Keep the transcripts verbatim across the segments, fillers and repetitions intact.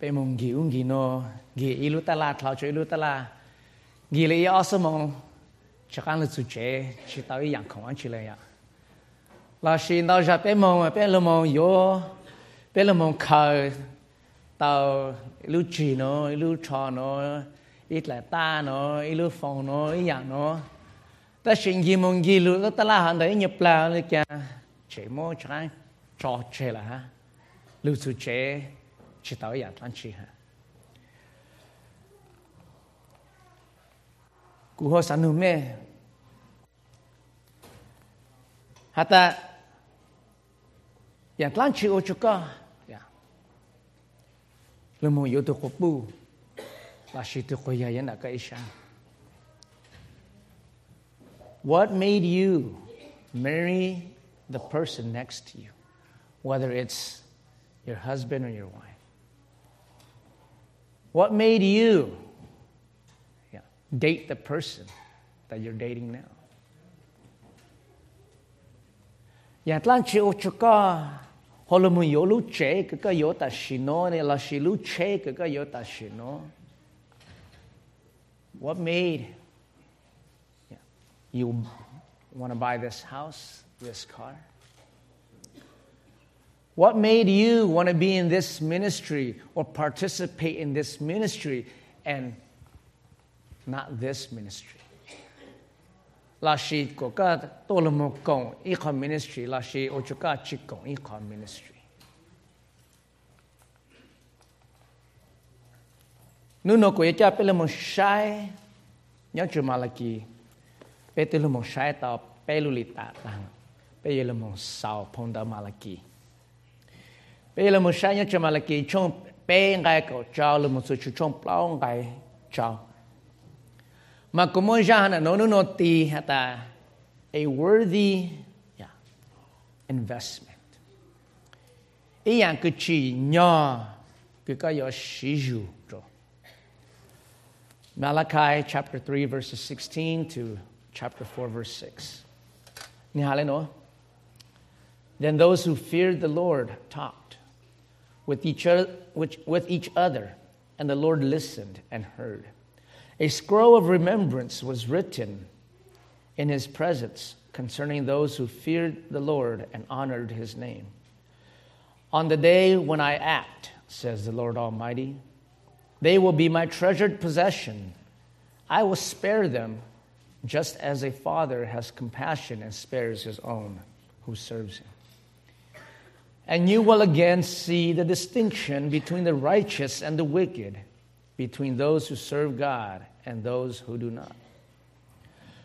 pe mong gi ungi no gi ilutala thao cho ilutala gi le ya asmo chakang le chu che chi tao yang khong an chi le ya la shin dao ja pe mong pe le mong yo pe le mong kha tao lu chi no lu cho no ít là ta nó ít lu phong nó ít dạng nó ta shin gi mong gi lu ta la han dai nhập la le kya che mo chang cho che la ha lu chu che chỉ tao yàng tan chi ha. Cú ho san hùm mê. Hả ta yàng tan chi ô chúc ca. Lơ mô yếu tố khổ bù. Là sĩ tố khổ yàng đã cái isha. What made you marry the person next to you? Whether it's your husband or your wife. What made you yeah, date the person that you're dating now? Yatlan chi ochuka holomu yolu che ka yota shino ne la shilu che ka yota shino. What made yeah, you want to buy this house, this car? What made you want to be in this ministry or participate in this ministry and not this ministry? La shi ko ka tolmo kong ikha ministry la shi ochuka chikong ikha ministry. Nuno ko ya pelmo shai nya chumalaki petelmo shai ta pelulita ta pelmo sao ponda malaki. Bây giờ mình sẽ nhớ cho mà là kỳ trong bé ngay cậu cháu là một sự chú trong bao ngay cháu. Mà cũng muốn ra hẳn là nó nó tì hả ta a worthy yeah, investment. Ý dạng cứ chỉ nhỏ cứ có yếu sử dụng rồi. Malachi chapter three verses sixteen to chapter four verse six. Nhi hả lên nó. Then those who feared the Lord talked with each other, which, with each other, and the Lord listened and heard. A scroll of remembrance was written in his presence concerning those who feared the Lord and honored his name. On the day when I act, says the Lord Almighty, they will be my treasured possession. I will spare them just as a father has compassion and spares his own who serves him. And you will again see the distinction between the righteous and the wicked, between those who serve God and those who do not.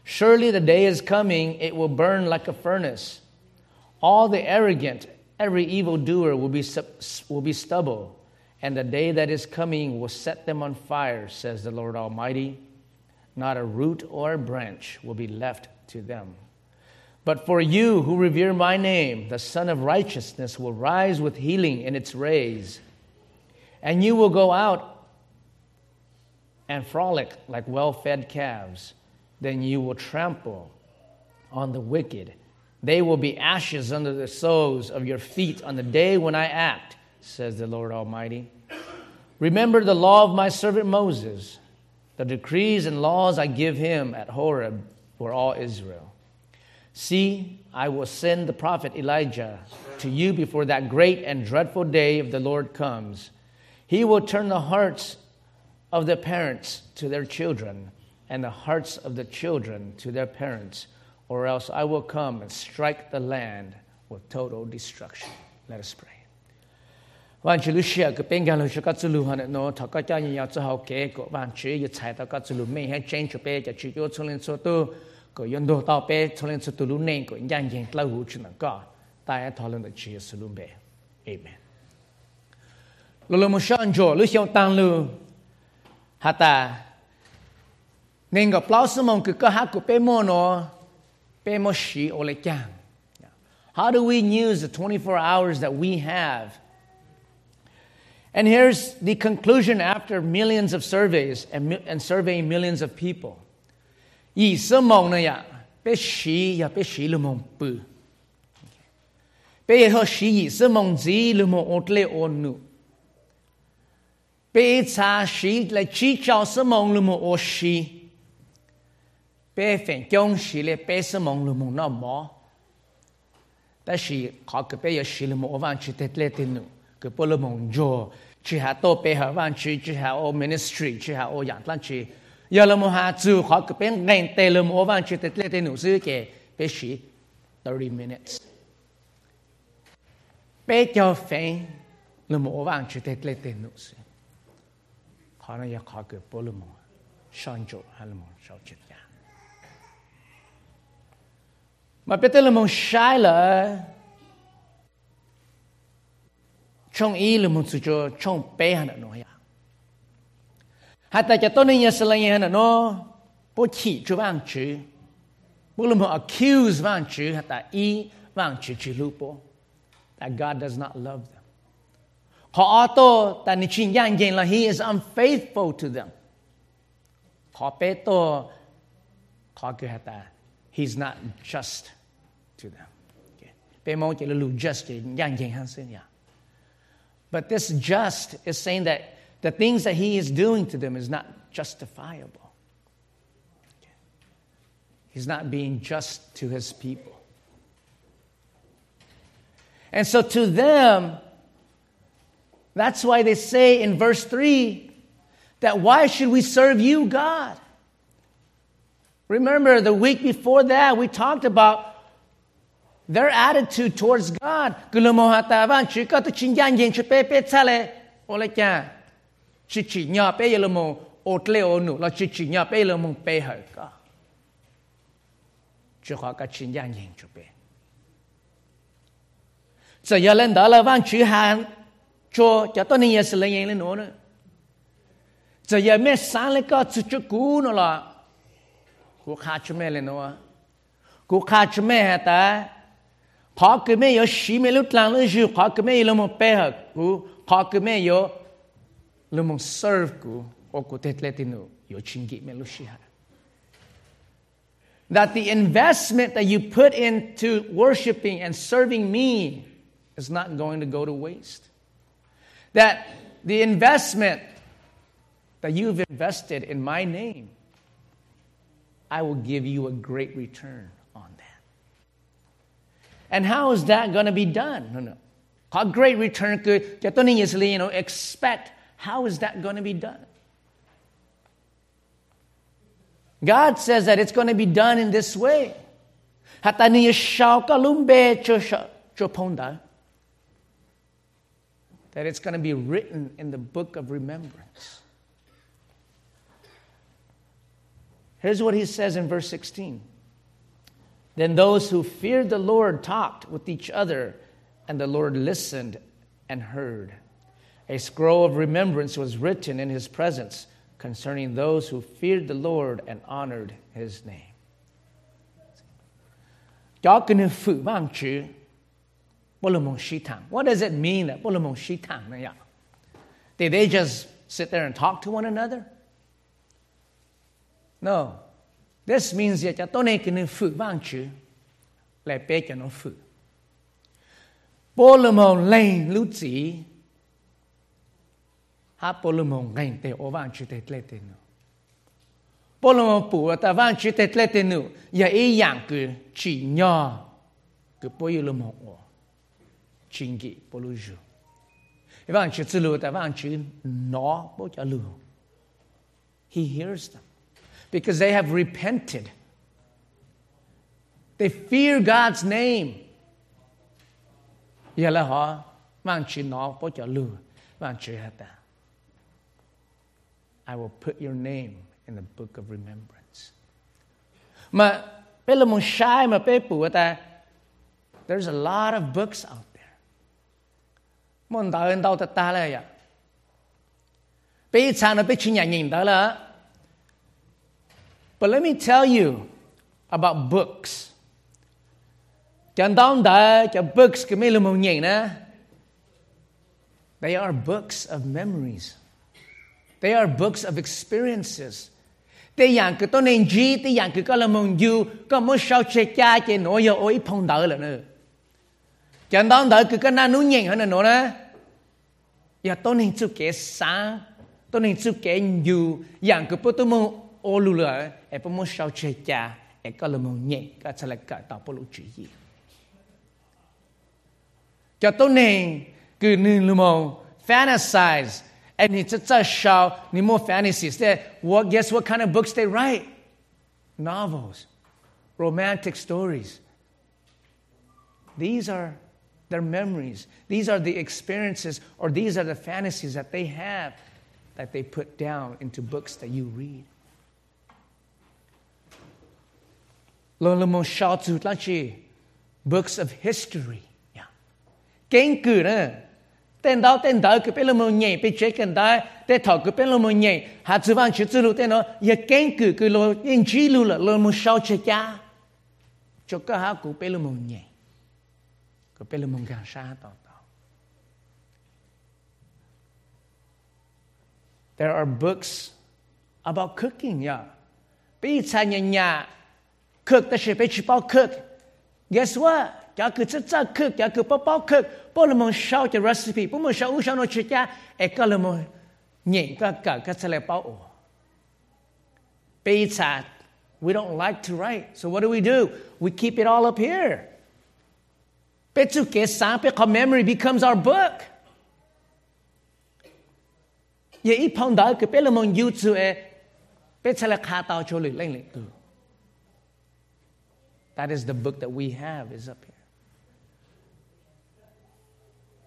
Surely the day is coming, it will burn like a furnace. All the arrogant, every evildoer will be, will be stubble, and the day that is coming will set them on fire, says the Lord Almighty. Not a root or a branch will be left to them. But for you who revere my name, the Son of Righteousness will rise with healing in its rays. And you will go out and frolic like well-fed calves. Then you will trample on the wicked. They will be ashes under the soles of your feet on the day when I act, says the Lord Almighty. Remember the law of my servant Moses, the decrees and laws I give him at Horeb for all Israel. See, I will send the prophet Elijah to you before that great and dreadful day of the Lord comes. He will turn the hearts of the parents to their children and the hearts of the children to their parents, or else I will come and strike the land with total destruction. Let us pray. Ko yondo ta pe cholen sutulu nei ko yang yang la hu chna ka ta ya tholen de chi sulum be amen lo lo mo shan jo lu xiao tan lu hata ning go plaus mon ko ka ha ko pe mo no pe mo shi ole kang. How do we use the twenty-four hours that we have? And here's the conclusion after millions of surveys and, and surveying millions of people. Yi se mong na ya pe shi ya pe shi lu mong pu pe ho shi yi se mong zi lu mong otle onu 被查是来去教什么了么？我是被反攻是来被什么了么？那么，但是考个被有是了么？我忘记得了的呢，个不了么做，只下多被和忘记，只下我 ministry， 只下我养烂去，要了么下做考个被硬得了么？我忘记得了的呢，是个被是 thirty minutes， 被教反了么？我忘记得了的呢是。可能也考个波罗蒙，上周还是蒙上周呀。嘛，别的了蒙晒了，从伊了蒙就叫从北汉的诺呀。还大家当年也是那样的喏，不起就忘记，波罗蒙 accuse 忘记，还大伊忘记记录波 ，that God does not love them。Kaato tani chingyang jeng lah, he is unfaithful to them. Kaapeto kaakehata, he's not just to them. Pemong kelulu just yang jeng hansen ya. But this just is saying that the things that he is doing to them is not justifiable. He's not being just to his people. And so to them, that's why they say in verse three that why should we serve you, God? Remember, the week before that, we talked about their attitude towards God. Cho cho tôi nghe sự lây lên nữa, giờ giờ mấy sáng lên có chút chút cú nữa là cú khát cho mấy lên nữa, cú khát cho mấy hả ta, khó cái mấy yếu xí mấy lúc làm lúc chịu khó cái mấy làm một bé hả cú, khó cái mấy yếu làm một serve cú, ô cú tết lệ tin nữa, yếu chinh kỵ mấy lúc xí hả. That the investment that you put into worshiping and serving me is not going to go to waste. That the investment that you've invested in my name, I will give you a great return on that. And how is that going to be done? No, no. A great return could, you know, expect, how is that going to be done? God says that it's going to be done in this way. Hatani shau kalumbe choponda. That it's going to be written in the book of remembrance. Here's what he says in verse sixteen. Then those who feared the Lord talked with each other, and the Lord listened and heard. A scroll of remembrance was written in his presence concerning those who feared the Lord and honored his name. What does it mean that did they just sit there and talk to one another? No. This means that Chingi poluju. Ivan chitulu tavan chin no bojalu. He hears them because they have repented. They fear God's name. Yalaha manchi no bojalu manchi hata. I will put your name in the book of remembrance. Ma pelamun shai ma pepu ata. There's a lot of books out there. Mon ta en dau ta ta la ya. Pe cha na pe chin ya yin da la. But let me tell you about books. Kan dau da ka books ke me lu mon yin na. They are books of memories. They are books of experiences. Te yang ke to nen ji te yang ke ka la mon yu ka mo shao che cha che no yo oi phong da la ne. Chẳng đón đợi cứ cái na núi nhện hơn nữa đó, giờ tôi nên chụp cái sáng tôi nên suy kể nhiều dạng của tôi muốn ô lù lờ, em muốn sao chơi cha, em có là muốn nhẹ, có sẽ là cả tàu bolo chữ gì. Cho tôi nên cứ nên lưu mong fantasize, and it's such a show, ni more fantasies. They, what guess what kind of books they write? Novels, romantic stories. These are their memories. These are the experiences, or these are the fantasies that they have that they put down into books that you read. Books of history. Yeah. Tên đó tên đó cứ bên lông nhảy bên chế cần đó tên thọ cứ bên lông nhảy hạt dưa vàng chữ dưa tên nó giờ kén cứ cứ lo yên chi luôn là lo một sao chơi cha cho các hạt cứ bên lông nhảy cứ bên lông gan sa tao tao. There are books about cooking, yeah. Bây giờ nhà nhà cook ta sẽ phải chỉ bao cook. Guess what? Cha cứ chả chả cook, cha cứ bao bao cook. Bố làm sao cho recipe, bố làm sao uống sao nó chơi cha, em có làm nhện có cả các sản phẩm ổ. Bây giờ, we don't like to write, so what do we do? We keep it all up here. Bây giờ cái sáng, bây giờ memory becomes our book. Vậy ít phong đó, cái bây giờ mình YouTube, bây giờ là khá tao cho lên lên từ. That is the book that we have is up here.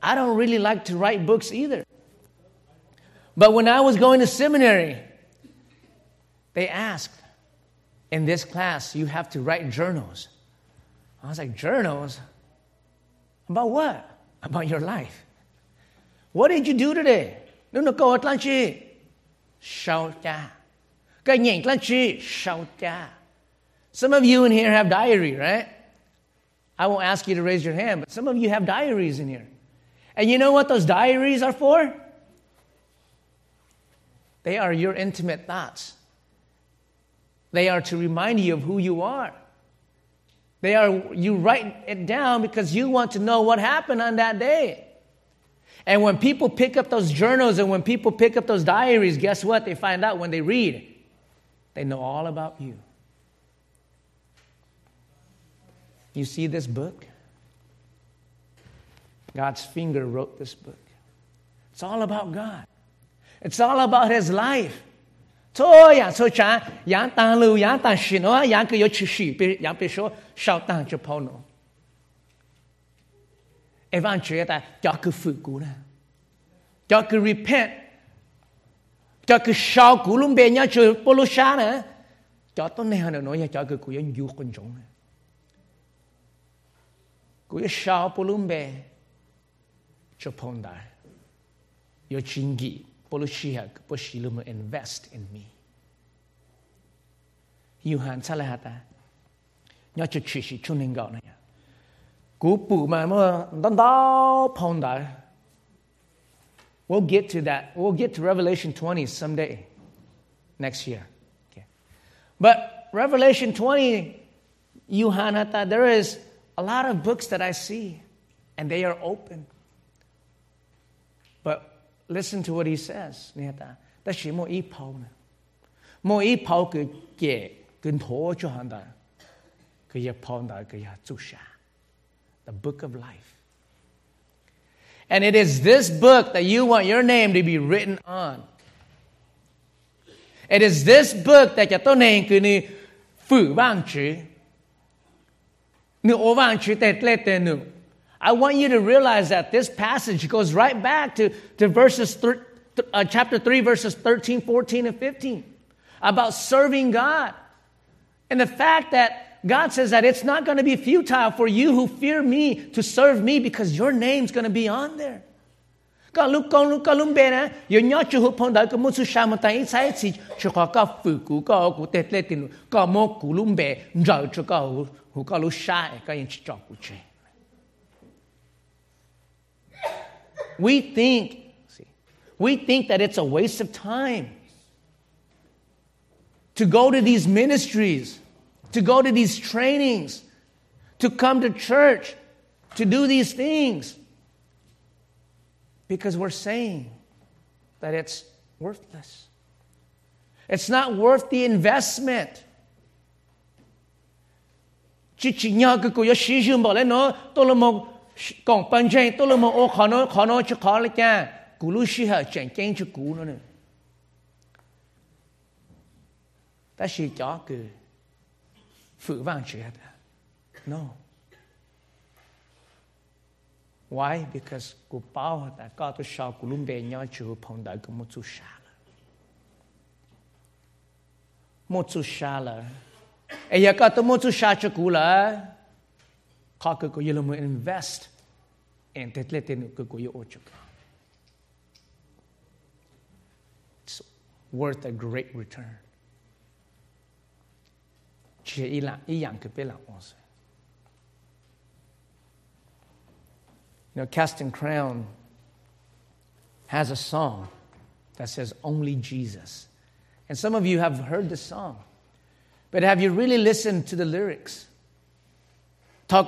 I don't really like to write books either. But when I was going to seminary, they asked, in this class, you have to write journals. I was like, journals? About what? About your life. What did you do today? No, no, go at chi. Shao cha. chi. Shao cha. Some of you in here have diary, right? I won't ask you to raise your hand, but some of you have diaries in here. And you know what those diaries are for? They are your intimate thoughts. They are to remind you of who you are. They are, you write it down because you want to know what happened on that day. And when people pick up those journals and when people pick up those diaries, guess what? They find out when they read. They know all about you. You see this book? God's finger wrote this book. It's all about God. It's all about His life. repent. Chaponda, your chingi, polushihak, poshiluma, invest in me. Yuhan salahata, not your chishi tuning on here. Gupu, mamma, danda, ponda. We'll get to that. We'll get to Revelation twenty someday next year. Okay. But Revelation twenty, Yuhanata, there is a lot of books that I see, and they are open. But listen to what he says. The book of life. And it is this book that you want your name to be written on. It is this book that your name can be written. I want you to realize that this passage goes right back to, to verses thir- th- uh, chapter three, verses thirteen, fourteen, and fifteen, about serving God. And the fact that God says that it's not going to be futile for you who fear me to serve me because your name's going to be on there. We think, see, we think that it's a waste of time to go to these ministries, to go to these trainings, to come to church, to do these things. Because we're saying that it's worthless. It's not worth the investment. Chỉ chỉ nhờ cái cô sử dụng bảo lên nó, tôi là một còn bận rộn, tôi là một ô khó nó khó nó chứ khó là cha, cú lú sĩ hở chẳng chẳng chứ cú nó nữa. Ta sĩ chó cứ phụ vang chuyện đó. No. Why? Because cú bảo hả ta có tôi sao cú lùm bè nhau chứ phong đại cú một chút xa là, một chút xa là. And you got the motu shachakula. Kakako yellow invest and tetletin kukuyo ochuk. It's worth a great return. Cheila Iyankapilla also. You know, Casting Crown has a song that says Only Jesus. And some of you have heard the song. But have you really listened to the lyrics? That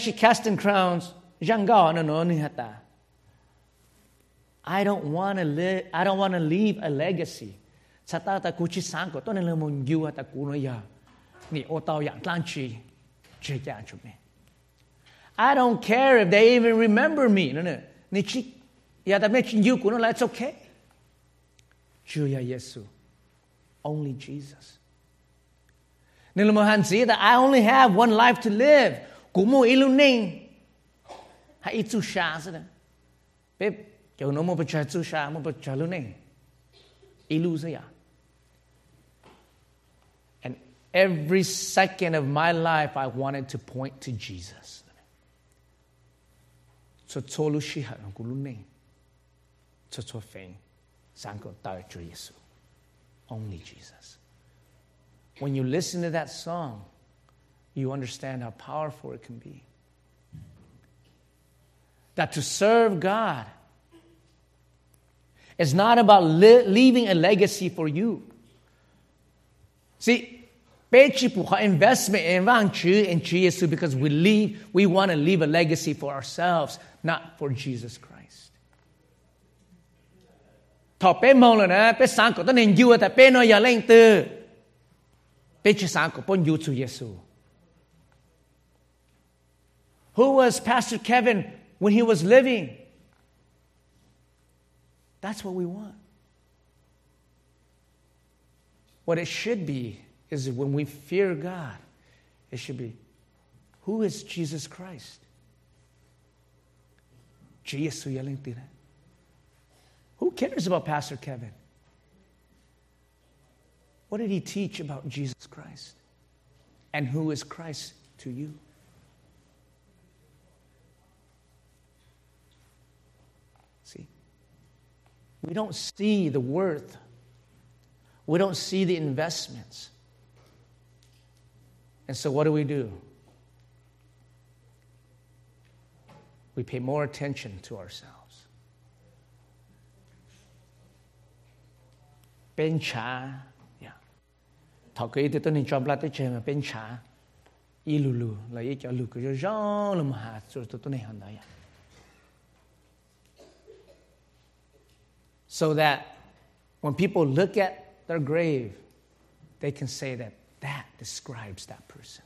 she casting crowns. I don't want to live. I don't want to leave a legacy. I don't care if they even remember me. No, no. It's okay. Only Jesus. I only have one life to live. Kumu iluning, hai itu sha sana. Pep, jauh nomo percaya itu sha, nomo percaya luning, ilu saya. And every second of my life, I wanted to point to Jesus. So tolu shihat aku luning, so so feng, sangkut tahu Yesus, only Jesus. When you listen to that song, you understand how powerful it can be. That to serve God is not about li- leaving a legacy for you. See, investment in Jesus because we leave, we want to leave a legacy for ourselves, not for Jesus Christ. Who was Pastor Kevin when he was living? That's what we want. What it should be is when we fear God, it should be, who is Jesus Christ? Who cares about Pastor Kevin? What did he teach about Jesus Christ? And who is Christ to you? We don't see the worth. We don't see the investments. And so what do we do? We pay more attention to ourselves. Bencha, yeah. Talkei te toni chamblate chema bencha. Ilulu la ye chalu ko jong lum ha sur to toni handa ya. So that when people look at their grave, they can say that that describes that person.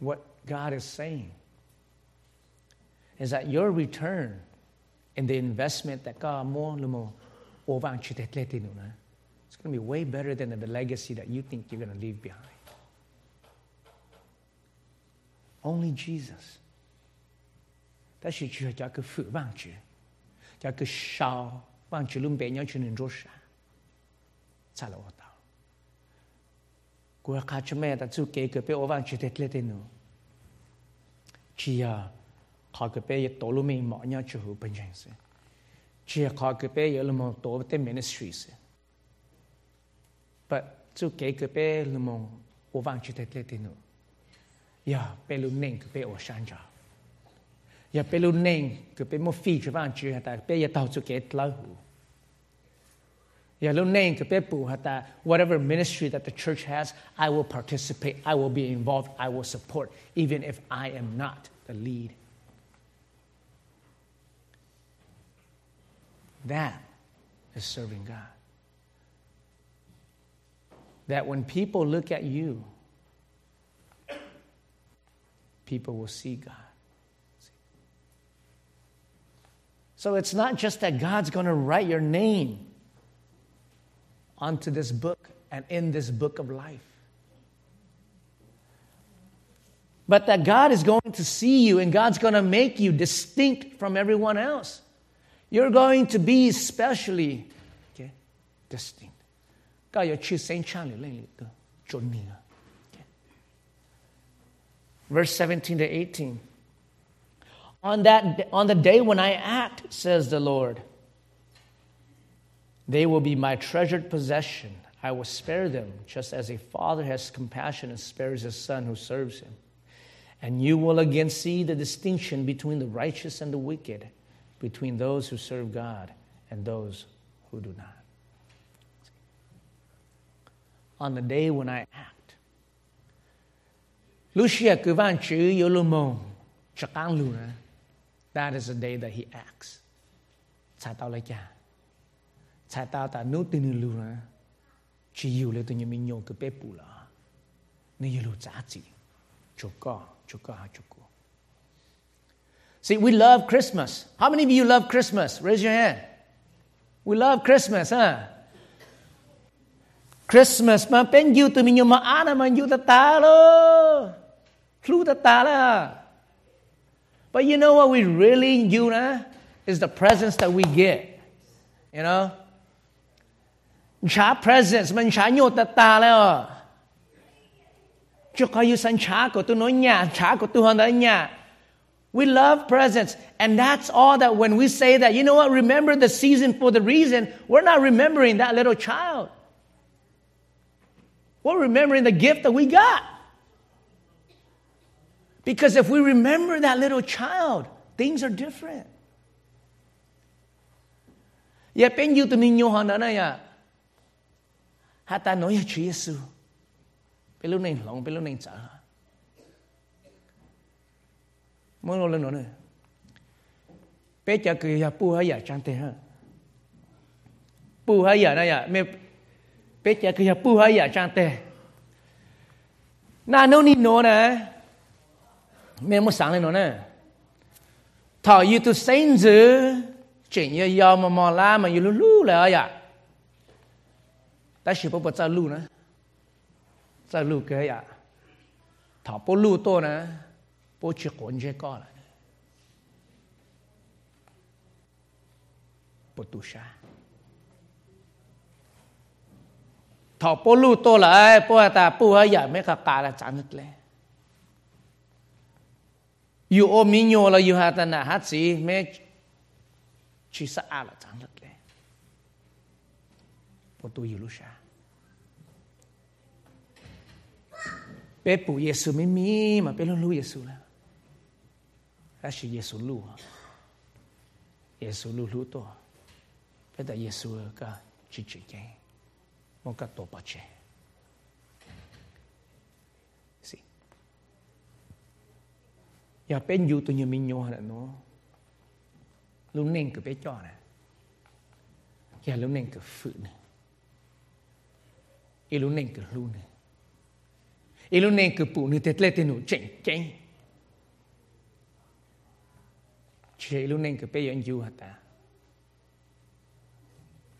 What God is saying is that your return in the investment that God more lumo ovan chitetleti nuna, it's going to be way better than the legacy that you think you're going to leave behind. Only Jesus. Ministries but zu keke pe lumong ovang chitetletinu. Ya pe lumneng pe oshanja. Ya pe lumneng pe mo feature vang chihata pe yatau zu ketlahu. Whatever ministry that the church has, I will participate, I will be involved, I will support, even if I am not the lead. That is serving God. That when people look at you, people will see God. So it's not just that God's going to write your name onto this book and in this book of life, but that God is going to see you and God's going to make you distinct from everyone else. You're going to be specially okay, distinct. Okay. Verse seventeen to eighteen. On that, on the day when I act, says the Lord, they will be my treasured possession. I will spare them, just as a father has compassion and spares his son who serves him. And you will again see the distinction between the righteous and the wicked, between those who serve God and those who do not. On the day when I act. That is the day that he acts. See, we love Christmas. How many of you love Christmas? Raise your hand. We love Christmas, huh? Christmas, man, pen you to me, you maana man, you the talo, clue the tala. But you know what we really do, huh? Is the presents that we get. You know. Presents, man, we love presents, and that's all that when we say that, you know what, remember the season for the reason, we're not remembering that little child. We're remembering the gift that we got. Because if we remember that little child, things are different. Yeah, pen you to me, Yohananaya. Hata noya Jesu. Pelo nem long, pelo nem sa. Mono le no ne. Pecha ke ya pu haya chante ha. Pu haya na ya me pecha ke ya pu haya chante. Na no ni no na. Me mo sang le no na. Tha you to senzu chen ya ya ma ma la ma you lu lu la ya. That's your papa Luna. Salukaya. Tapolu Tona, Pochikonje Kola. Potusha. Tapolu Tola, Poeta Puaya, make a paratantle. You owe Mignola, you had an ahatsi, make Chisa Alatantle. Potu Yulusha. Pepu Yesu mimi, ma pelo lu Yesu la. Ashi Yesu lu. Yesu lu lu to. Peda Yesu ka chichike. Moka topache. Si. Ya pen yu tu nyaminyo hana no. Lu neng ke pecho na. Ya lu neng ke fu na. Iluneng ke lu na. Iluneng ke pu ni tetlete nu cheng cheng. Che iluneng ke pe yan ju hata.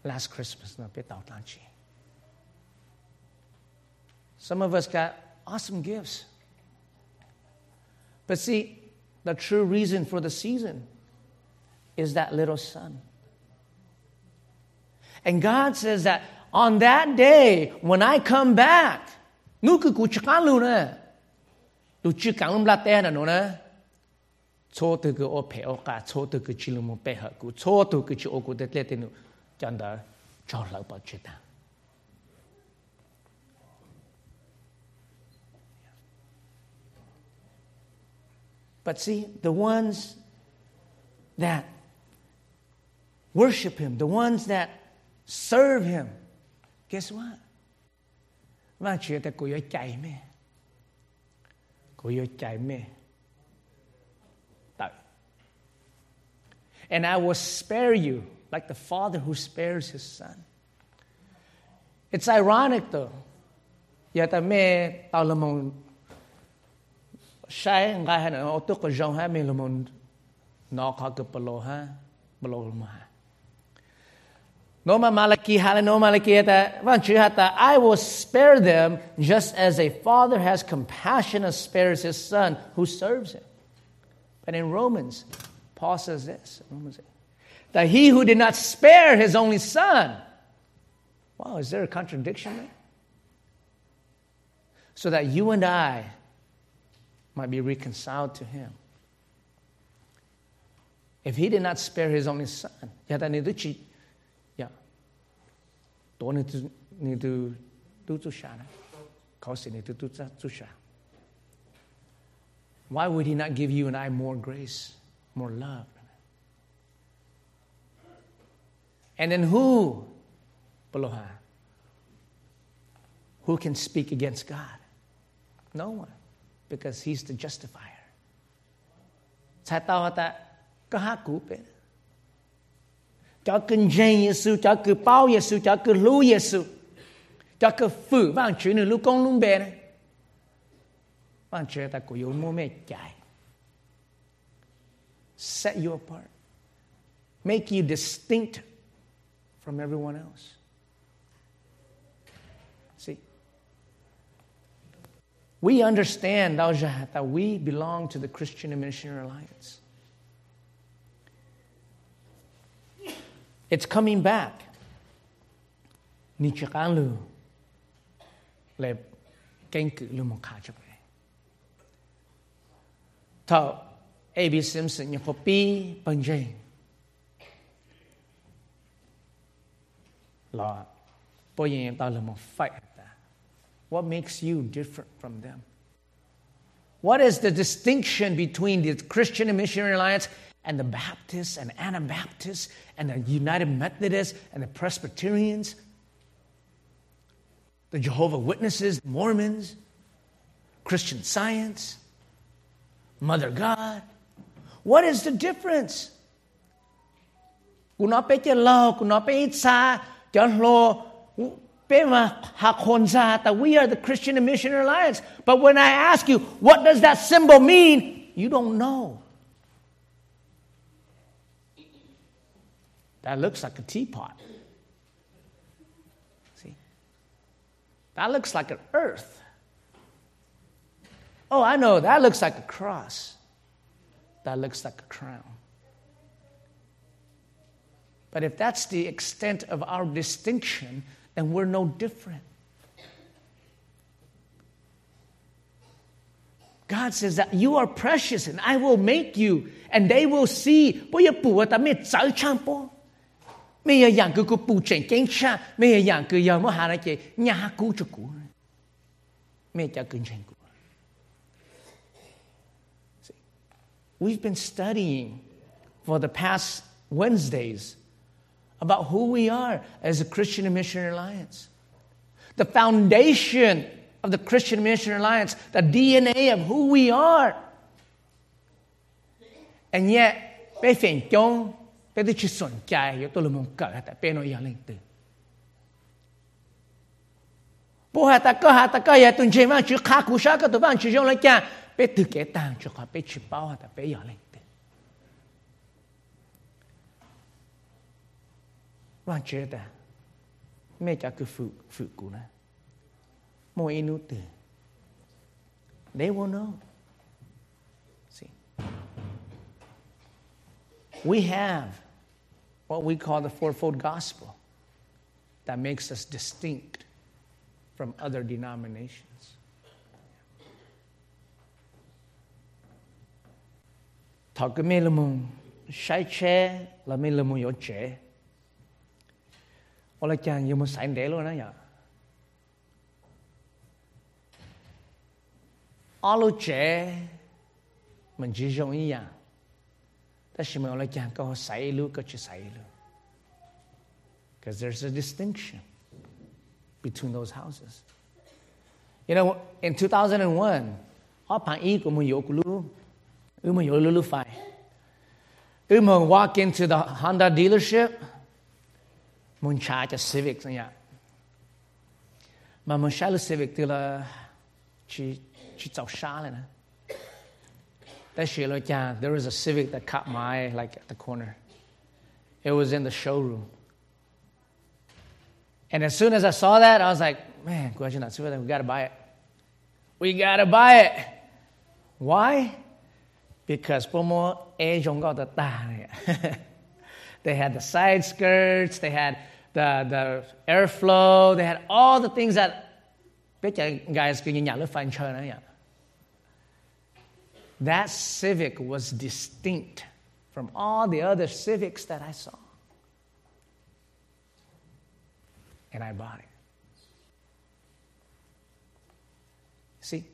Last Christmas na pe tau tan chi. Some of us got awesome gifts. But see, the true reason for the season is that little son. And God says that on that day, when I come back, But see, the ones that worship Him, the ones that serve Him, guess what? Mà chị ta cô ấy chạy mê. Cô ấy chạy mê. And I will spare you like the father who spares his son. It's ironic though. Giờ ta mê tao là mong sai ngay hẳn ô tô của dòng hai mình là mong nó có cái bồ ha bồ mà. Noma Malachi hala no Malachi ta van chữ hata I will spare them just as a father has compassion and spares his son who serves him. But in Romans, Paul says this, Romans eight, that he who did not spare his only son. Wow, is there a contradiction there? So that you and I might be reconciled to him. If he did not spare his only son, yeah, that need to cheat. Yeah. Don't need to need to do to shana. Cause need to do to shana. Why would he not give you and I more grace? More love. And then who, Paloha, who can speak against God? No one, because He's the justifier. Set you apart, make you distinct from everyone else. See, we understand that we belong to the Christian and Missionary Alliance. It's coming back. So, A B Simpson, yung kopi panjang. Lord, po yung tao lamang fight. What makes you different from them? What is the distinction between the Christian and Missionary Alliance and the Baptists and Anabaptists and the United Methodists and the Presbyterians, the Jehovah Witnesses, Mormons, Christian Science, Mother God? What is the difference? We are the Christian and Missionary Alliance. But when I ask you, what does that symbol mean? You don't know. That looks like a teapot. See? That looks like an earth. Oh, I know, that looks like a cross. That looks like a crown. But if that's the extent of our distinction, then we're no different. God says that you are precious and I will make you, and they will see. We've been studying for the past Wednesdays about who we are as a Christian and Missionary Alliance. The foundation of the Christian and Missionary Alliance, the D N A of who we are. And yet, they will know. See, we have what we call the fourfold gospel that makes us distinct from other denominations. mình chỉ dùng ý à, ta chỉ mình lại chẳng có sai lú có chỉ sai lú. Because there's a distinction between those houses. You know, in two thousand one, họ phản ý của mình vô của lú, ư mình vô lú lú phải. Ư mình walk into the Honda dealership, mình trả cho Civic này à, mà mình trả cho Civic thì là chỉ chỉ tàu xa lên. There was a Civic that caught my eye, like, at the corner. It was in the showroom. And as soon as I saw that, I was like, man, we got to buy it. We got to buy it. Why? Because they had the side skirts, they had the, the airflow, they had all the things that guys can use. That Civic was distinct from all the other Civics that I saw. And I bought it. See?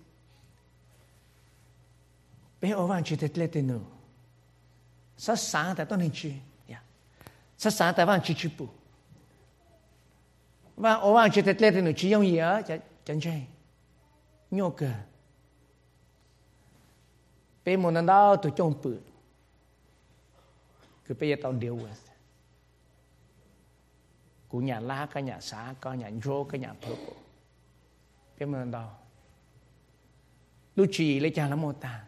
Be ovanchi tetletinu. Sasanta tonichi. Yeah. Sasanta vanchi chipu. Va ovanchi tetletinu chiyong ya janjay. Nyoka. Pay more than that to jump it. Cứ pay it on deal with. Cú nhà lá, cái nhà xá, cái nhà rô, cái nhà phô. Pay more than that. Lúc chị lấy cha lắm một ta.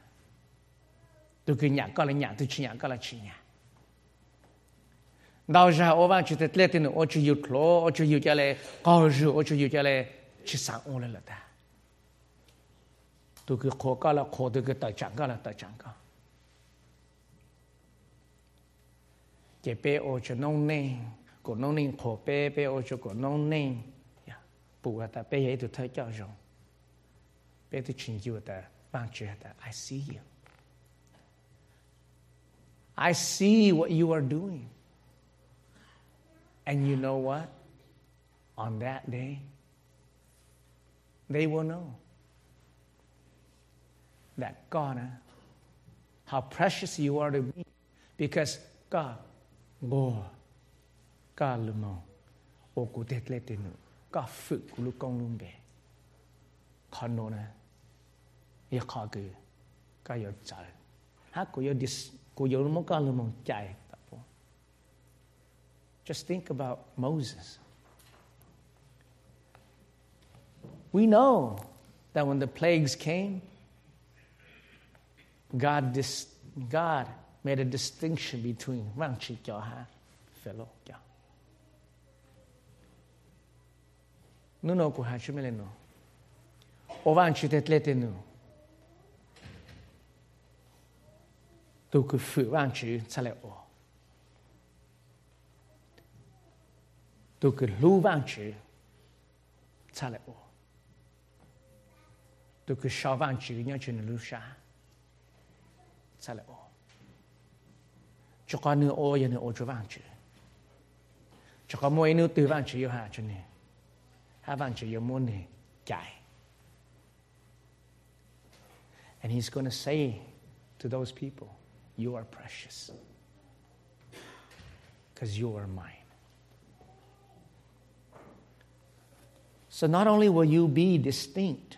Tôi cứ nhà con là nhà, tôi chị nhà con là chị nhà. Đào ra ô vang chị tết lê tin ô chị yêu khổ, ô chị yêu cha lê, coi rượu ô chị yêu cha lê, chị sáng ô lên là ta. Tôi cứ khổ có là khổ, tôi cứ tờ chẳng có là tờ chẳng có. Chị bê ô cho nông nê, cổ nông nê khổ bê, bê ô cho cổ nông nê. Bụi ta bê ấy tôi thấy cho rồi. Bê tôi trình dụ ta, bằng chữ ta, I see you. I see what you are doing. And you know what? On that day, they will know that God, how precious you are to me, because God, God, God le mong, ô cụ tết lê tên nữ, God phụ cụ lưu công luôn bè, con nô nè, yêu khó cử, God yêu trời, hát cụ yêu dis, cụ yêu mong God le mong chạy, just think about Moses. We know that when the plagues came, God, dis- God made a distinction between Rangchi Kyoha, fellow Kyoha. Nuno Kuhachimeleno. Ovanchi Tetletenu. Tukufu Ranchi Taleo. Tukulu Ranchi Taleo. Tukushavanchi Nyachin Lusha. Sao lại ô? Cho con nữ ô, yên nữ ô cho vàng chữ. Cho con mỗi nữ từ vàng chữ yêu hạ cho nè. Hạ vàng chữ yêu môn nè, chạy. And he's going to say to those people, you are precious. Because you are mine. So not only will you be distinct,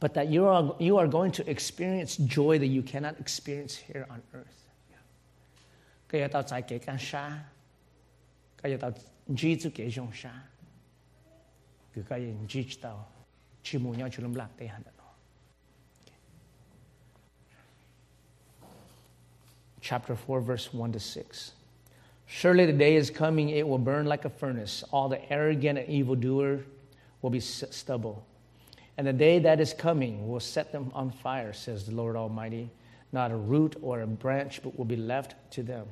but that you are, you are going to experience joy that you cannot experience here on earth. Cái tao trái cái can sa, cái tao chỉ chú cái giống sa, cái cái chỉ tao chỉ muốn nhau chụp lắm tây hành đó. Chapter four, verse one to six. Surely the day is coming; it will burn like a furnace. All the arrogant and evildoer will be stubble. And the day that is coming will set them on fire, says the Lord Almighty. Not a root or a branch but will be left to them.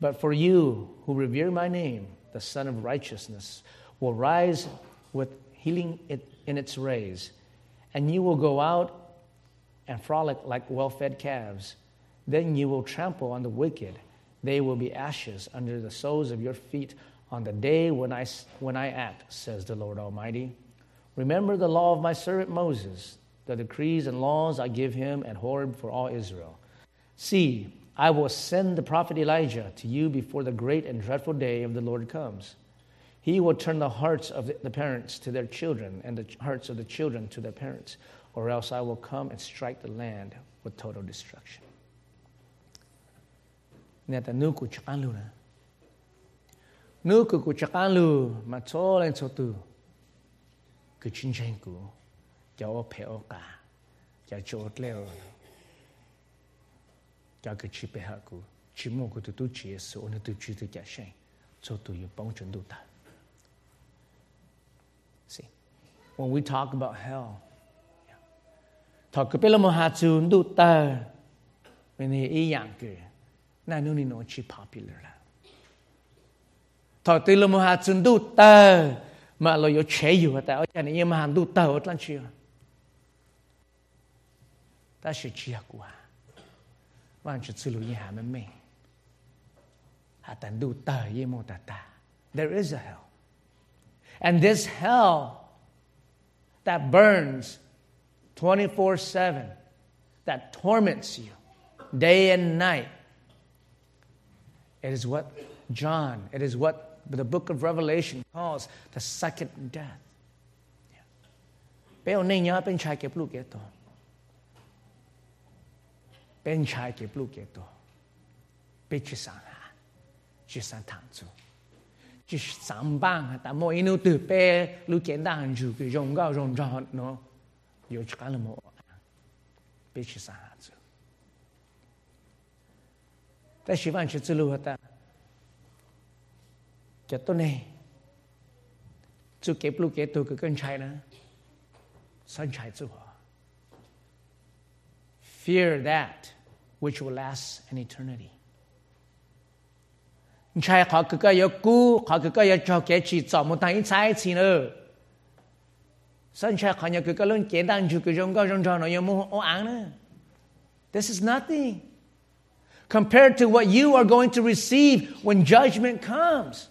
But for you who revere my name, the Son of Righteousness will rise with healing in its rays. And you will go out and frolic like well-fed calves. Then you will trample on the wicked. They will be ashes under the soles of your feet on the day when I, when I act, says the Lord Almighty. Remember the law of my servant Moses, the decrees and laws I give him at Horeb for all Israel. See, I will send the prophet Elijah to you before the great and dreadful day of the Lord comes. He will turn the hearts of the parents to their children and the hearts of the children to their parents, or else I will come and strike the land with total destruction." Neta nuku chakalu na. Nuku chakalu matol and sotu. Kuchinjenku jao peoka jao chotleo jao kuchipehaku chimoku tutuchi esu onetuchi tu jashen sotu yu pongchunduta. See, when we talk about hell, Thakupela mohatsu nduta when he yanku. Na nuni no chi popular. Thakupela mohatsu nduta ma lo yo cheyu ata ojani yemahan nduta otlanchi. Ta shi chiakua. Wan chu tsulu yehame me. Hatan nduta yemotata. There is a hell. And this hell that burns twenty-four seven, that torments you day and night. It is what John, it is what the book of Revelation calls the second death. Yeah. Fear that which will last an eternity. This is nothing compared to what you are going to receive when judgment comes.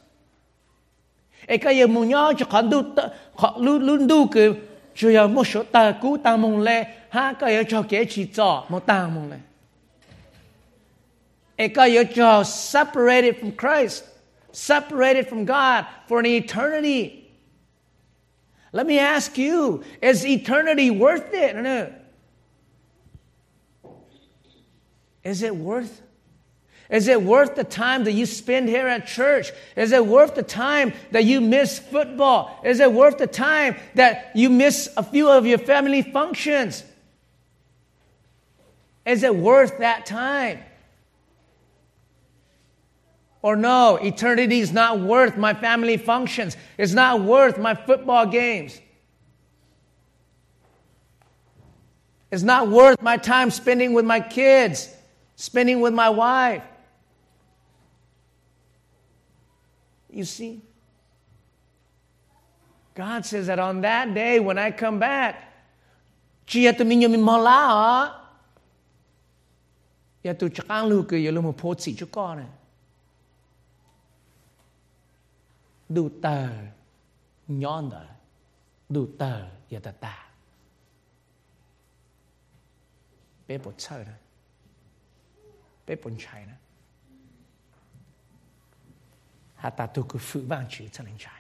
Separated from Christ, separated from God for an eternity. Let me ask you, is eternity worth it or no? Is it worth? Is it worth the time that you spend here at church? Is it worth the time that you miss football? Is it worth the time that you miss a few of your family functions? Is it worth that time? Or no, eternity is not worth my family functions. It's not worth my football games. It's not worth my time spending with my kids, spending with my wife. You see, God says that on that day when I come back, Chia tu minyo min malaa, ya tu chakang lu ke yelumu potsi chukone. Do ta nyonda, do ta yatata. People China, people China. Hatatuku fu vanchi, telling China.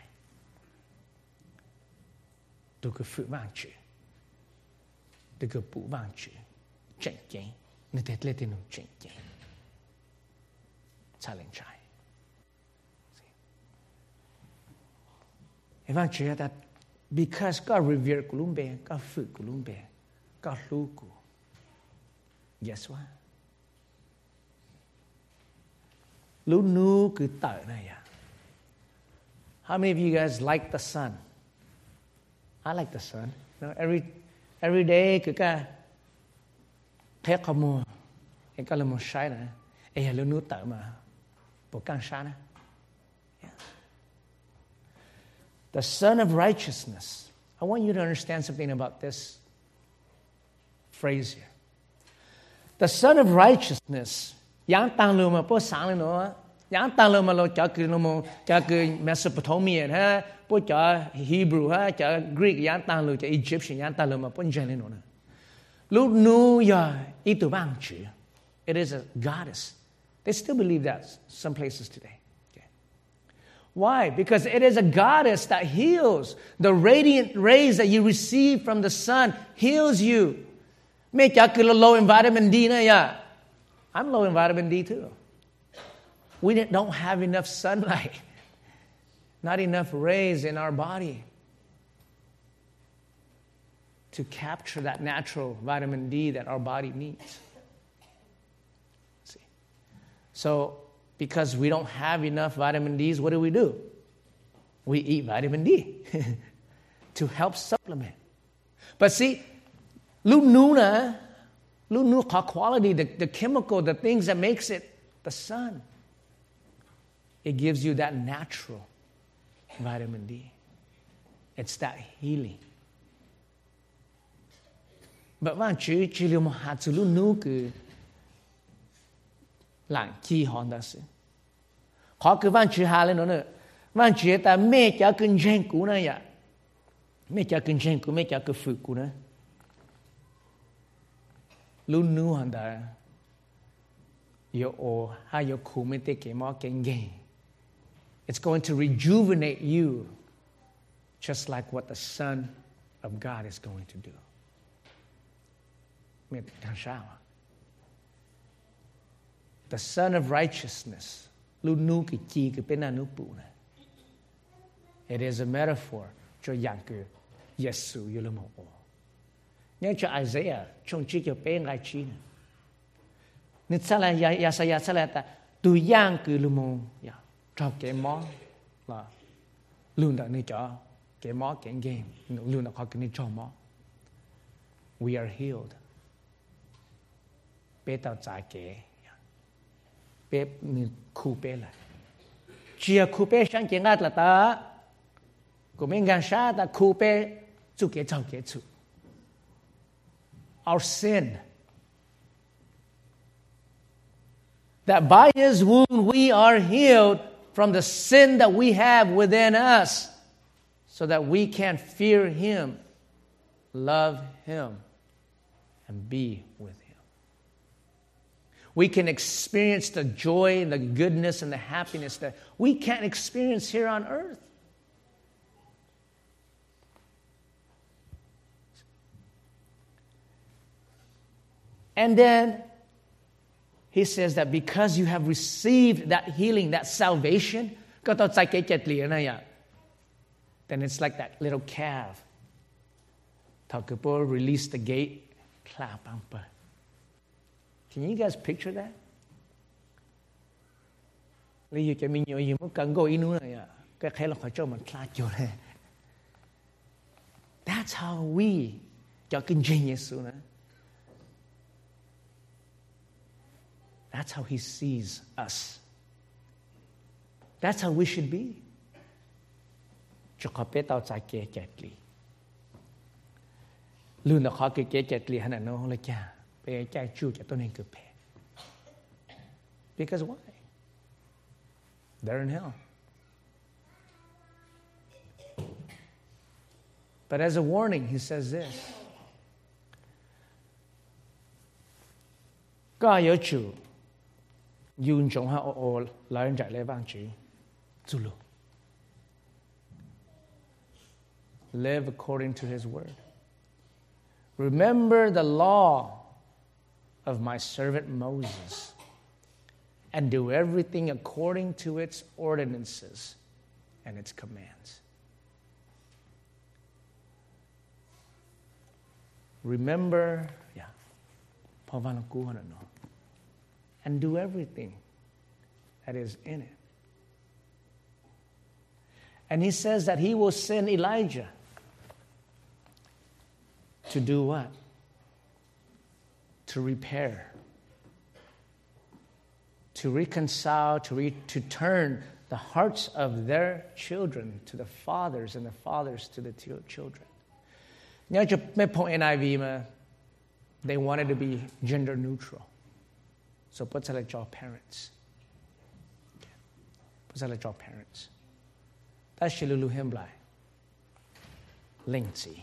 Tuku fu vanchi, the gupu vanchi, chinking, the tetletinum chinking, telling China. Eventually, that because God revered Kulumbe, God food Kulumbe, God Luku. Guess what? Lunu Kutanaya. How many of you guys like the sun? I like the sun. You know, every every day Kuka Tekamo Ekalamo Shina Eh Lunu Tama Pokan Shana. Yeah. The Son of Righteousness. I want you to understand something about this phrase here. The Son of Righteousness. Yang tang lu ma po sang no, yang tang lu ma lo cha ku no mo cha ku Mesopotamian ha, po cha Hebrew ha, cha Greek yang tang lu cha Egyptian yang tang lu ma po jen no na. It is a goddess. They still believe that some places today. Okay. Why? Because it is a goddess that heals. The radiant rays that you receive from the sun heals you. Mẹ chả cứ low in vitamin D nữa ya. I'm low in vitamin D too. We don't have enough sunlight. Not enough rays in our body to capture that natural vitamin D that our body needs. See? So, because we don't have enough vitamin Ds, what do we do? We eat vitamin D to help supplement. But see, Lununa, Lunu quality, the, the chemical, the things that makes it, the sun, it gives you that natural vitamin D. It's that healing. But when you chill mo hatsulu nuku lang ki hondas. Cocker van chi halen on it. Van chieta make ya kun jenkuna ya. Make ya kun jenku, make ya kufukuna. Lunu handa. Yo o hayokumete ke mo kenge. It's going to rejuvenate you just like what the Son of God is going to do. The Son of Righteousness. It is a metaphor. Isaiah, we are healed. Our sin, that by His wound we are healed from the sin that we have within us, so that we can fear Him, love Him, and be with Him. We can experience the joy and the goodness and the happiness that we can't experience here on earth. And then He says that because you have received that healing, that salvation, then it's like that little calf. Thakupo released the gate. Can you guys picture that? That's how we That's how He sees us. That's how we should be. Because why? They're in hell. But as a warning, He says this. Live according to His word. Remember the law of my servant Moses, and do everything according to its ordinances and its commands. Remember, yeah, and do everything that is in it. And He says that He will send Elijah to do what? To repair, to reconcile, to, re- to turn the hearts of their children to the fathers and the fathers to the t- children. N I V, they wanted to be gender neutral. So put it like your parents. Put it like your parents. That's Shilulu Himblai. Lingzi.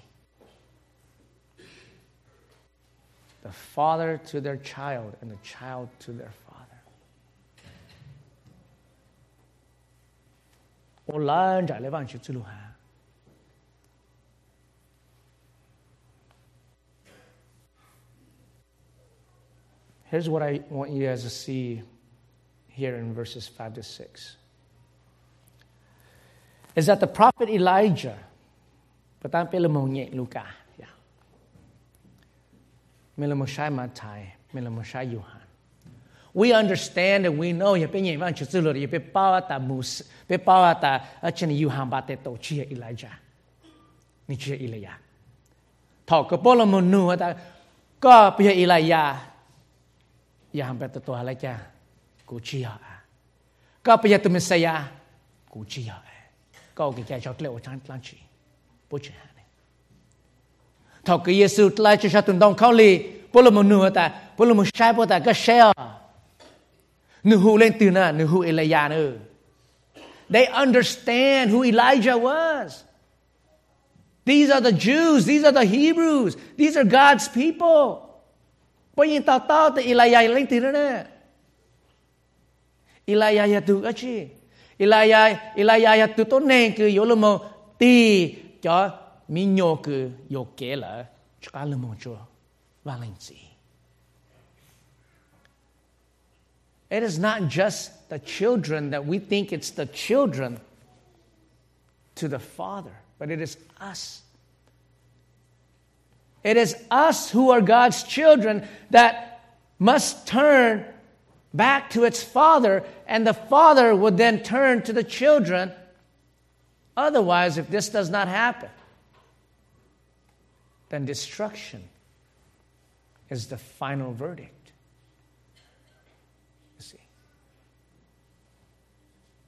the father to their child and the child to their father. Online trải lấy bằng chữ lưu hà. Here's what I want you guys to see here in verses five to six. Is that the prophet Elijah? Patang pele mo nyek Luka, yeah. Mele mo shai Matai, mele mo shai Yohan. We understand and we know you been even just little you be pawata mus be pawata achini Yohan bate to chi Elijah. Ni chi Elijah. Talk about mo nu ata ko be Elijah. Yohan bate to Elijah. Ku chi ha. Ko be to Messiah. Ku chi ha. Ko ke cha chotle o chan tlan chi. Butcher honey. Talk Yesu like a shot and don't call it Polomunuata, Polomushapota, Gashel, Nuhu Lentuna, Nuhu Elianu. They understand who Elijah was. These are the Jews, these are the Hebrews, these are God's people. But you thought the Elijah Lentina Elijah Dugachi Elijah Elijah Tutonenku Yolomo T. Cho minyo cứ yo kể là chả làm một chỗ Valencia. It is not just the children that we think it's the children to the Father, but it is us. It is us who are God's children that must turn back to its Father, and the Father would then turn to the children. Otherwise, if this does not happen, then destruction is the final verdict. You see,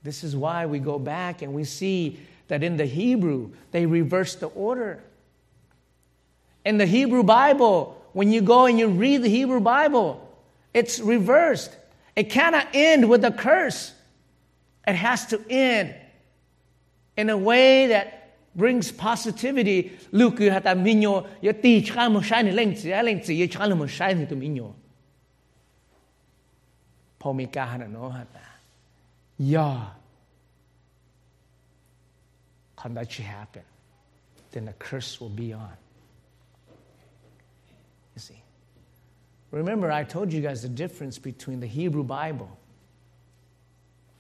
this is why we go back and we see that in the Hebrew, they reversed the order. In the Hebrew Bible, when you go and you read the Hebrew Bible, it's reversed. It cannot end with a curse. It has to end in a way that brings positivity. Can that happen? Then the curse will be on. You see. Remember, I told you guys the difference between the Hebrew Bible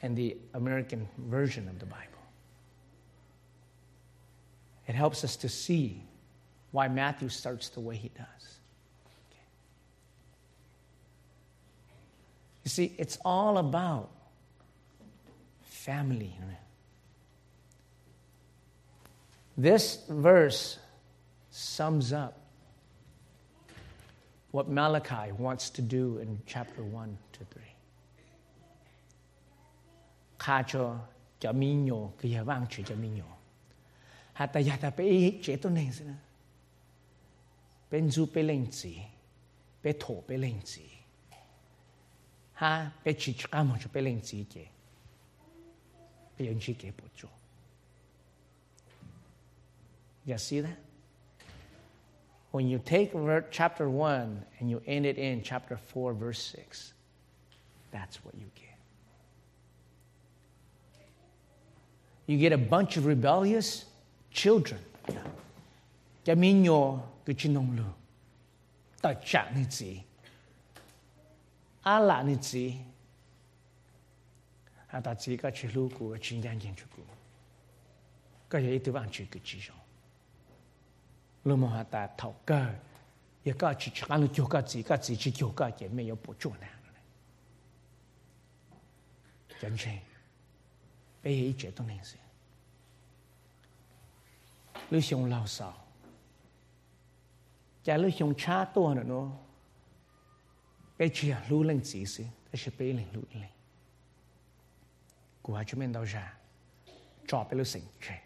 and the American version of the Bible. It helps us to see why Matthew starts the way he does. Okay. You see, it's all about family. This verse sums up what Malachi wants to do in chapter one to three. Kacho jaminyo kiyavangchi jaminyo. Hata yata pe cheto nensina. Penzu pelenzi, peto pelenzi. Ha pechichamo pelenzi ke. Penji ke pocho. You see that? When you take chapter one and you end it in chapter four, verse six, that's what you get. You get a bunch of rebellious children. Lưu xiong lao sao. Cha lưu xiong cha to nữa nó. Bé chia lưu lên chỉ xí. Thế sẽ bé lên lưu lên. Cô hãy chú mình đau ra. Cho bé lưu sinh trẻ.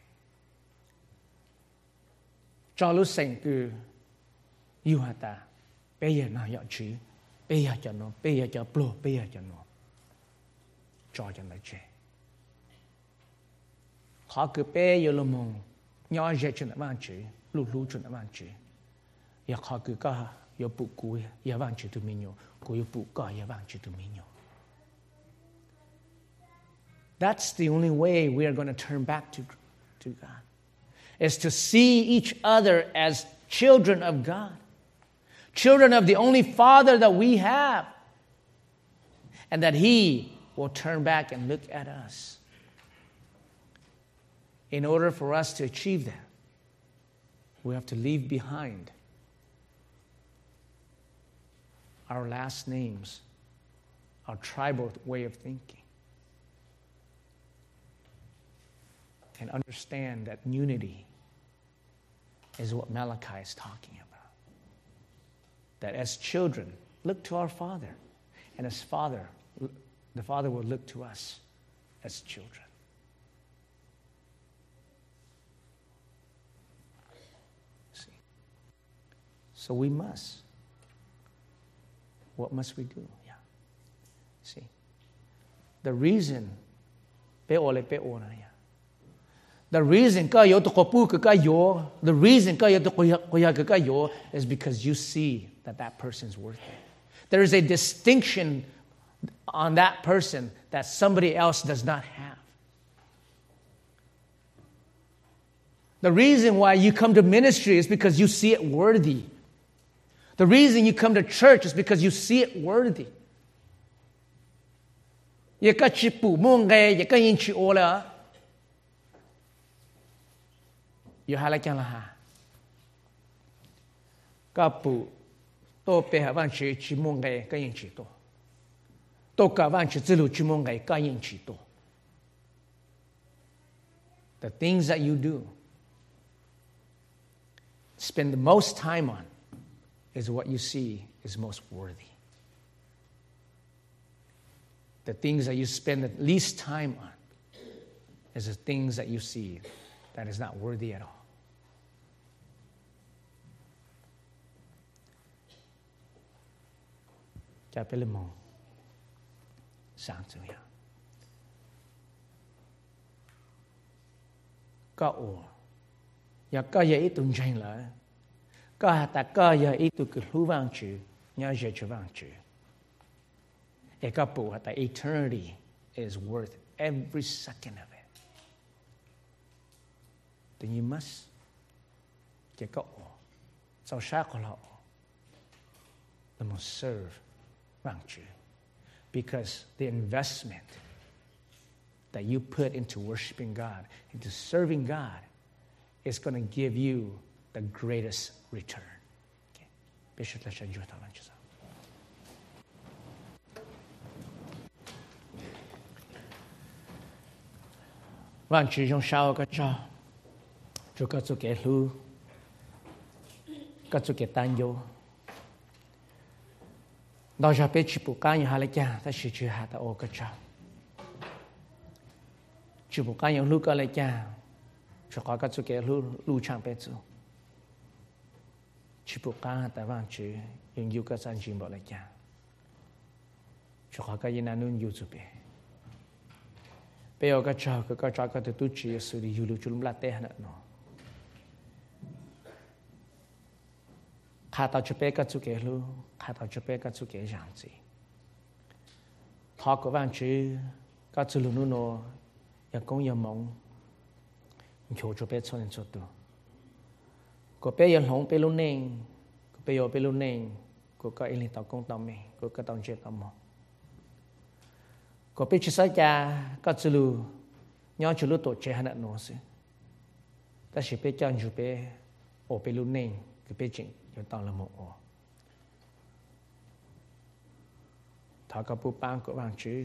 Cho lưu sinh cứ yêu hả ta. Bé giờ nó dọn trí. Bé giờ cho nó. Bé giờ cho bố. Bé giờ cho nó. Cho cho nó trẻ. Khó cứ bé yêu lưu mông. Nhỏ dễ chuyện đã mang chế, lụt lụt chuyện đã mang chế. Yạc họ cứ có eu puk ku ia van chitu minyo ku eu puk ka ia van chitu minyo. That's the only way we are going to turn back to, to God, is to see each other as children of God, children of the only Father that we have, and that He will turn back and look at us. In order for us to achieve that, we have to leave behind our last names, our tribal way of thinking, and understand that unity is what Malachi is talking about. That as children, look to our Father, and as Father, the Father will look to us as children. See? So we must. What must we do? Yeah. See? The reason, peole peona, yeah. The reason the reason is because you see that that person's worth it. There is a distinction on that person that somebody else does not have. The reason why you come to ministry is because you see it worthy. The reason you come to church is because you see it worthy. You halakalaha. Kapu to peha vanchi chimungai kayinchito. Toka vanchi zilu chimungai kayinchito. The things that you do, spend the most time on, is what you see is most worthy. The things that you spend the least time on is the things that you see that is not worthy at all. Eternity is worth every second of it. Then you must get go. So shakola the must serve Rangchu. Because the investment that you put into worshiping God, into serving God, is going to give you the greatest return. Okay. Rangchu Jong Shao Gacha. Cho các chú kể hư, các chú kể tan vô. Đôi giờ biết chịu cái như hà lê cha, ta chịu chịu hà ta ô các cha. Chịu cái như lúc cái lê cha, cho các chú kể hư lu chẳng biết chú. Chịu cái ta vang chịu, nhưng yêu các san chim bỏ lê cha. Cho các như na nương yêu chú bé. Bé ô các cha, các cha các tụi chị sư đi yêu lu chum la té hả nó. Khát tao chụp bé các chú kể luôn, khát tao chụp bé các chú kể rằng gì? Thọ của bạn chứ, các chú luôn luôn là công nhân mong, nhiều chụp bé cho nên cho tôi. Có bé yên lòng bé luôn nè, có bé yêu bé luôn nè, có cái yên tao công tao mày, có cái tao chết tao mong. Có bé chỉ sai cha, các chú luôn nhớ chú luôn tổ chức hành động gì? Ta chỉ bé chọn chụp bé, ở bé luôn nè, cái bé chính. Chúng ta là một ổ. Thọ các bố bán của bạn chứ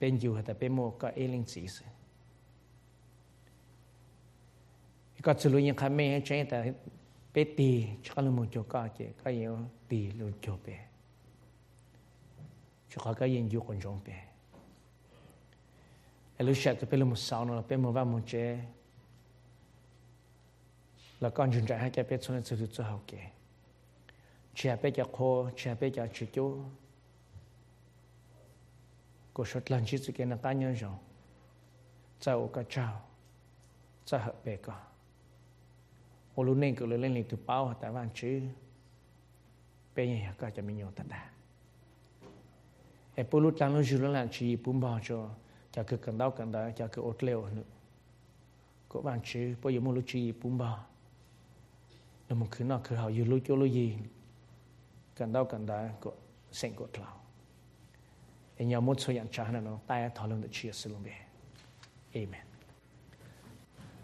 bên dù hả bên mô có ế linh sĩ sư. Các sư lưu nhìn khá mê hả cháy ta bế tì chắc là một chỗ có kìa. Các yếu tì lưu chỗ bế. Chú khó các yên dù còn trông bế. Lưu sạch từ bên lưu một sáu nó là bên mô vang một chế. Là con chúng ta hãy cho biết số lượng sự tự do học kệ, chia biết cho cô, chia biết cho chị chú, cô xuất lần trước sự kiện là cá nhân rồi, cháu có cháu, cháu hợp bề cả, O lu neng kulu leng tu pau hata wang chi penya ka cha minyo tata. E pulu tang lu julu lan chi pumba cho cha ke kandau kandau cha ke otleo nu. Ko wang chi po yemu lu chi pumba. Namu khina khau yu lu cho lu yi. Kandau kandau ko sen ko tlau. E nya mo cho yan cha na no ta ya tholong de chi asulung be. Amen.